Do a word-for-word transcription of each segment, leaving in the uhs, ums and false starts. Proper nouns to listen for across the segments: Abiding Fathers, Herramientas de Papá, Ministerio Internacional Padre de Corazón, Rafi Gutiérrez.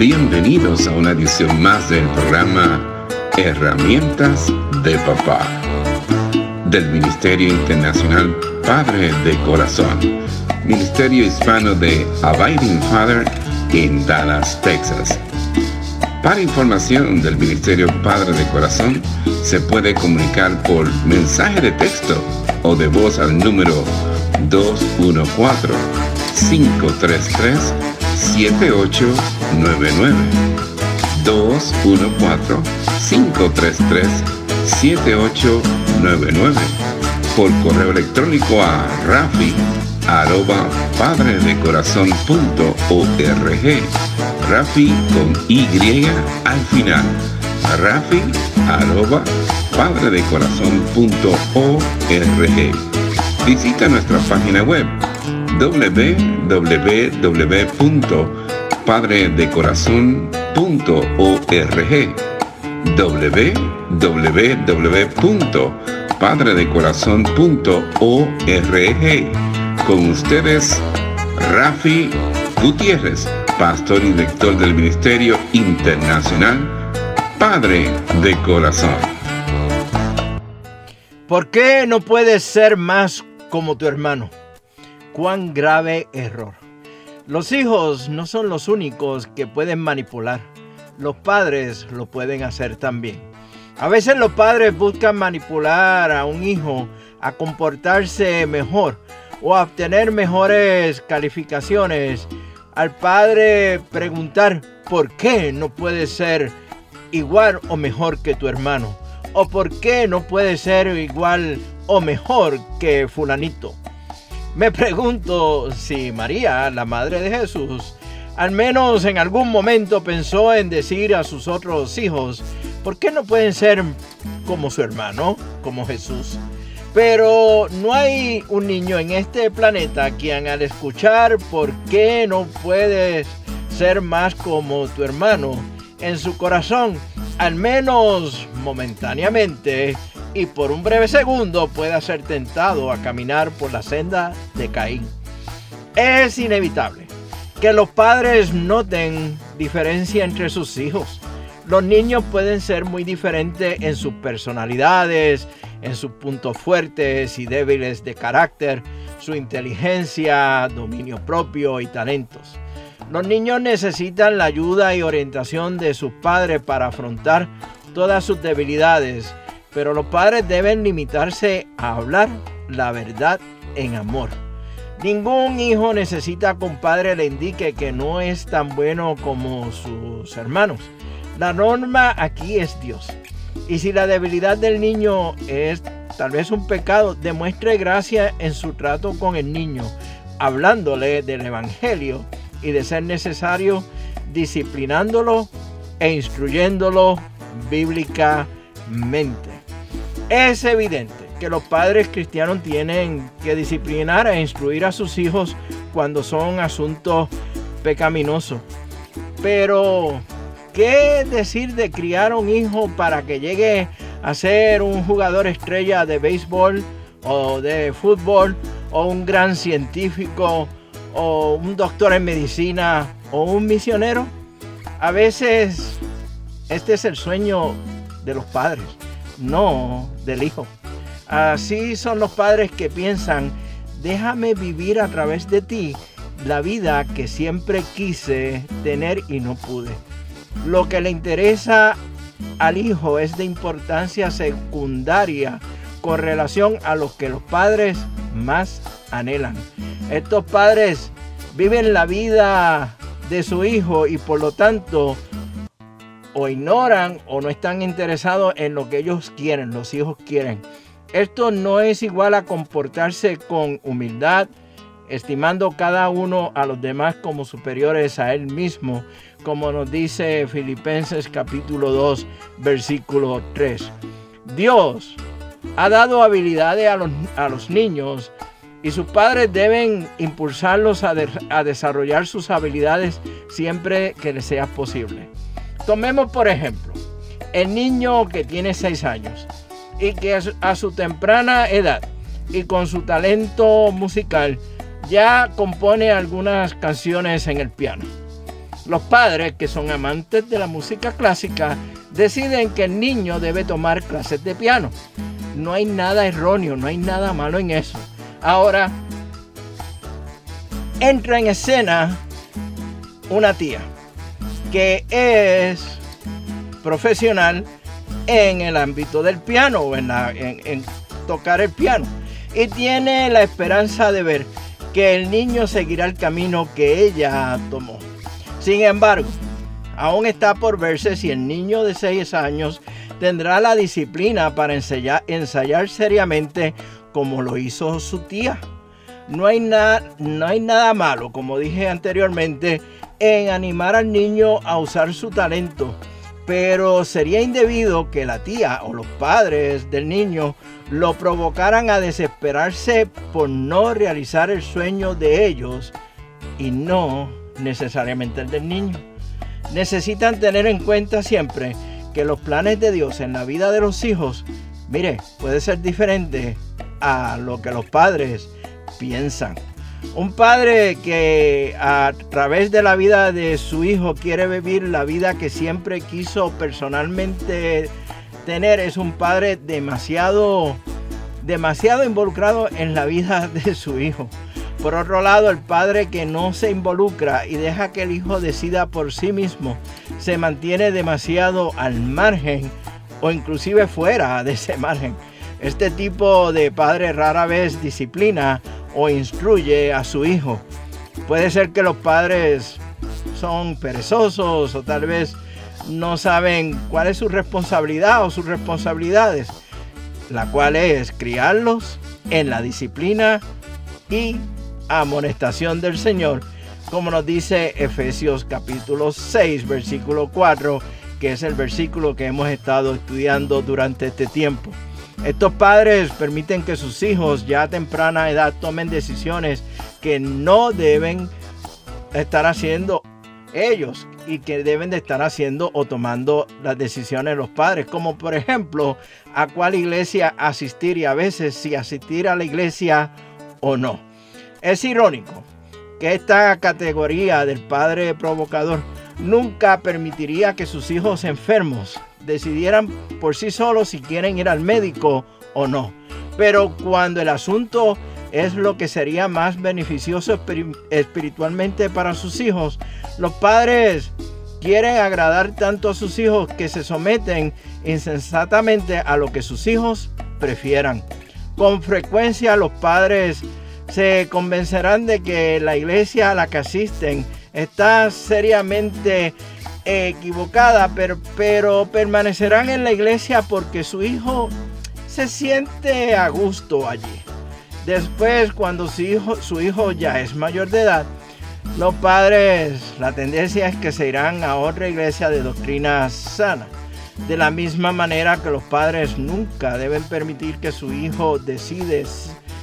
Bienvenidos a una edición más del programa Herramientas de Papá del Ministerio Internacional Padre de Corazón, Ministerio Hispano de Abiding Fathers en Dallas, Texas. Para información del Ministerio Padre de Corazón, se puede comunicar por mensaje de texto o de voz al número dos uno cuatro, cinco tres tres, siete ocho nueve nueve. dos uno cuatro, cinco tres tres, siete ocho nueve nueve. Por correo electrónico a Rafi arroba padredecorazon punto org. Rafi con Y al final. Rafi arroba padredecorazon punto org. Visita nuestra página web doble u doble u doble u punto padredecorazon punto org, doble u doble u doble u punto padredecorazon punto org. Con ustedes, Rafi Gutiérrez, pastor y director del Ministerio Internacional Padre de Corazón. ¿Por qué no puedes ser más como tu hermano? ¡Cuán grave error! Los hijos no son los únicos que pueden manipular. Los padres lo pueden hacer también. A veces los padres buscan manipular a un hijo a comportarse mejor o a obtener mejores calificaciones. Al padre preguntar por qué no puedes ser igual o mejor que tu hermano, o por qué no puedes ser igual o mejor que fulanito. Me pregunto si María, la madre de Jesús, al menos en algún momento pensó en decir a sus otros hijos, ¿por qué no pueden ser como su hermano, como Jesús? Pero no hay un niño en este planeta quien al escuchar ¿por qué no puedes ser más como tu hermano?, en su corazón, al menos momentáneamente, y por un breve segundo pueda ser tentado a caminar por la senda de Caín. Es inevitable que los padres noten diferencia entre sus hijos. Los niños pueden ser muy diferentes en sus personalidades, en sus puntos fuertes y débiles de carácter, su inteligencia, dominio propio y talentos. Los niños necesitan la ayuda y orientación de sus padres para afrontar todas sus debilidades, pero los padres deben limitarse a hablar la verdad en amor. Ningún hijo necesita que un padre le indique que no es tan bueno como sus hermanos. La norma aquí es Dios. Y si la debilidad del niño es tal vez un pecado, demuestre gracia en su trato con el niño, hablándole del evangelio y, de ser necesario, disciplinándolo e instruyéndolo bíblicamente. Es evidente que los padres cristianos tienen que disciplinar e instruir a sus hijos cuando son asuntos pecaminosos. Pero, ¿qué decir de criar a un hijo para que llegue a ser un jugador estrella de béisbol o de fútbol, o un gran científico, o un doctor en medicina, o un misionero? A veces este es el sueño de los padres, no del hijo. Así son los padres que piensan, déjame vivir a través de ti la vida que siempre quise tener y no pude. Lo que le interesa al hijo es de importancia secundaria con relación a lo que los padres más anhelan. Estos padres viven la vida de su hijo y por lo tanto o ignoran o no están interesados en lo que ellos quieren, los hijos quieren. Esto no es igual a comportarse con humildad, estimando cada uno a los demás como superiores a él mismo, como nos dice Filipenses capítulo dos, versículo tres. Dios ha dado habilidades a los, a los niños y sus padres deben impulsarlos a, de, a desarrollar sus habilidades siempre que les sea posible. Tomemos por ejemplo el niño que tiene seis años y que a su, a su temprana edad y con su talento musical ya compone algunas canciones en el piano. Los padres, que son amantes de la música clásica, deciden que el niño debe tomar clases de piano. No hay nada erróneo, no hay nada malo en eso. Ahora, entra en escena una tía que es profesional en el ámbito del piano, en, la, en, en tocar el piano, y tiene la esperanza de ver que el niño seguirá el camino que ella tomó. Sin embargo, aún está por verse si el niño de seis años tendrá la disciplina para ensayar, ensayar seriamente como lo hizo su tía. No hay, na, no hay nada malo, como dije anteriormente, en animar al niño a usar su talento, pero sería indebido que la tía o los padres del niño lo provocaran a desesperarse por no realizar el sueño de ellos y no necesariamente el del niño. Necesitan tener en cuenta siempre que los planes de Dios en la vida de los hijos, mire, puede ser diferente a lo que los padres piensan. Un padre que a través de la vida de su hijo quiere vivir la vida que siempre quiso personalmente tener es un padre demasiado, demasiado involucrado en la vida de su hijo. Por otro lado, el padre que no se involucra y deja que el hijo decida por sí mismo se mantiene demasiado al margen o inclusive fuera de ese margen. Este tipo de padre rara vez disciplina o instruye a su hijo. Puede ser que los padres son perezosos o tal vez no saben cuál es su responsabilidad o sus responsabilidades, la cual es criarlos en la disciplina y amonestación del Señor, como nos dice Efesios capítulo seis, versículo cuatro, que es el versículo que hemos estado estudiando durante este tiempo. Estos padres permiten que sus hijos ya a temprana edad tomen decisiones que no deben estar haciendo ellos y que deben de estar haciendo o tomando las decisiones los padres, como por ejemplo a cuál iglesia asistir y a veces si asistir a la iglesia o no. Es irónico que esta categoría del padre provocador nunca permitiría que sus hijos enfermos decidieran por sí solos si quieren ir al médico o no. Pero cuando el asunto es lo que sería más beneficioso espiritualmente para sus hijos, los padres quieren agradar tanto a sus hijos que se someten insensatamente a lo que sus hijos prefieran. Con frecuencia los padres se convencerán de que la iglesia a la que asisten está seriamente equivocada, pero, pero permanecerán en la iglesia porque su hijo se siente a gusto allí. Después, cuando su hijo, su hijo ya es mayor de edad, los padres, la tendencia es que se irán a otra iglesia de doctrina sana. De la misma manera que los padres nunca deben permitir que su hijo decida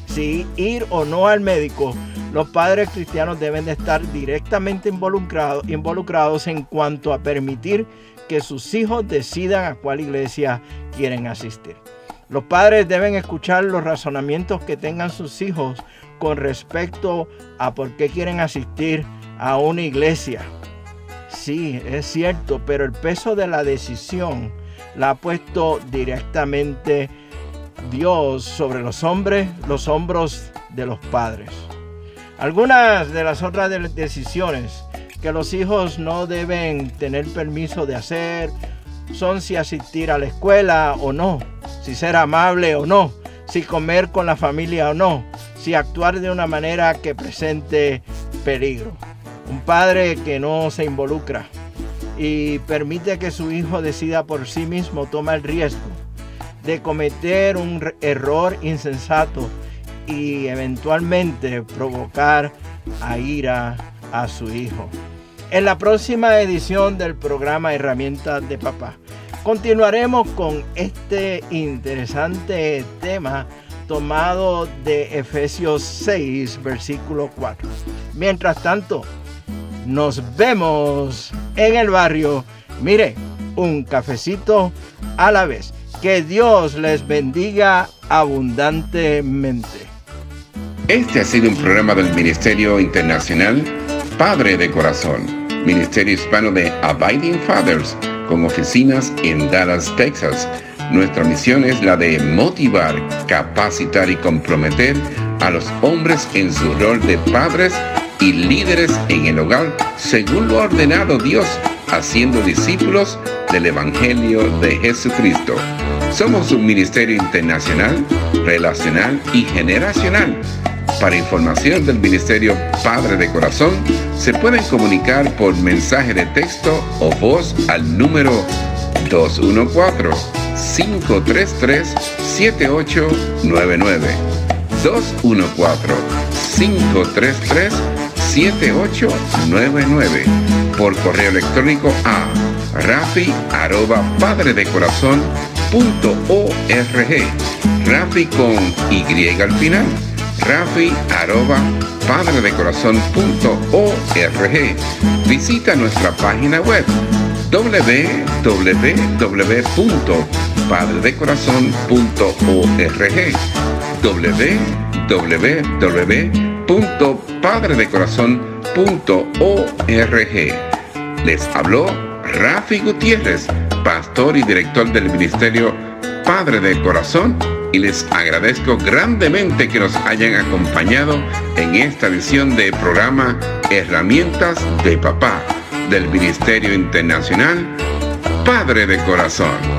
si ir o no al médico, los padres cristianos deben de estar directamente involucrado, involucrados en cuanto a permitir que sus hijos decidan a cuál iglesia quieren asistir. Los padres deben escuchar los razonamientos que tengan sus hijos con respecto a por qué quieren asistir a una iglesia. Sí, es cierto, pero el peso de la decisión la ha puesto directamente Dios sobre los hombres, los hombros de los padres. Algunas de las otras decisiones que los hijos no deben tener permiso de hacer son si asistir a la escuela o no, si ser amable o no, si comer con la familia o no, si actuar de una manera que presente peligro. Un padre que no se involucra y permite que su hijo decida por sí mismo toma el riesgo de cometer un error insensato y eventualmente provocar a ira a su hijo. En la próxima edición del programa Herramientas de Papá continuaremos con este interesante tema tomado de Efesios seis, versículo cuatro. Mientras tanto, nos vemos en el barrio. Mire, un cafecito a la vez. Que Dios les bendiga abundantemente. Este ha sido un programa del Ministerio Internacional Padre de Corazón. Ministerio Hispano de Abiding Fathers, con oficinas en Dallas, Texas. Nuestra misión es la de motivar, capacitar y comprometer a los hombres en su rol de padres y líderes en el hogar, según lo ordenado Dios, haciendo discípulos del Evangelio de Jesucristo. Somos un ministerio internacional, relacional y generacional. Para información del Ministerio Padre de Corazón, se pueden comunicar por mensaje de texto o voz al número dos uno cuatro, cinco tres tres, siete ocho nueve nueve. dos uno cuatro, cinco tres tres, siete ocho nueve nueve. Por correo electrónico a rafi arroba padre de corazón punto org. Rafi con Y al final. Rafi arroba padre de corazón punto org. Visita nuestra página web doble u doble u doble u punto padre de corazón punto org. Les habló Rafi Gutiérrez, pastor y director del Ministerio Padre del Corazón, y les agradezco grandemente que nos hayan acompañado en esta edición del programa Herramientas de Papá del Ministerio Internacional Padre de Corazón.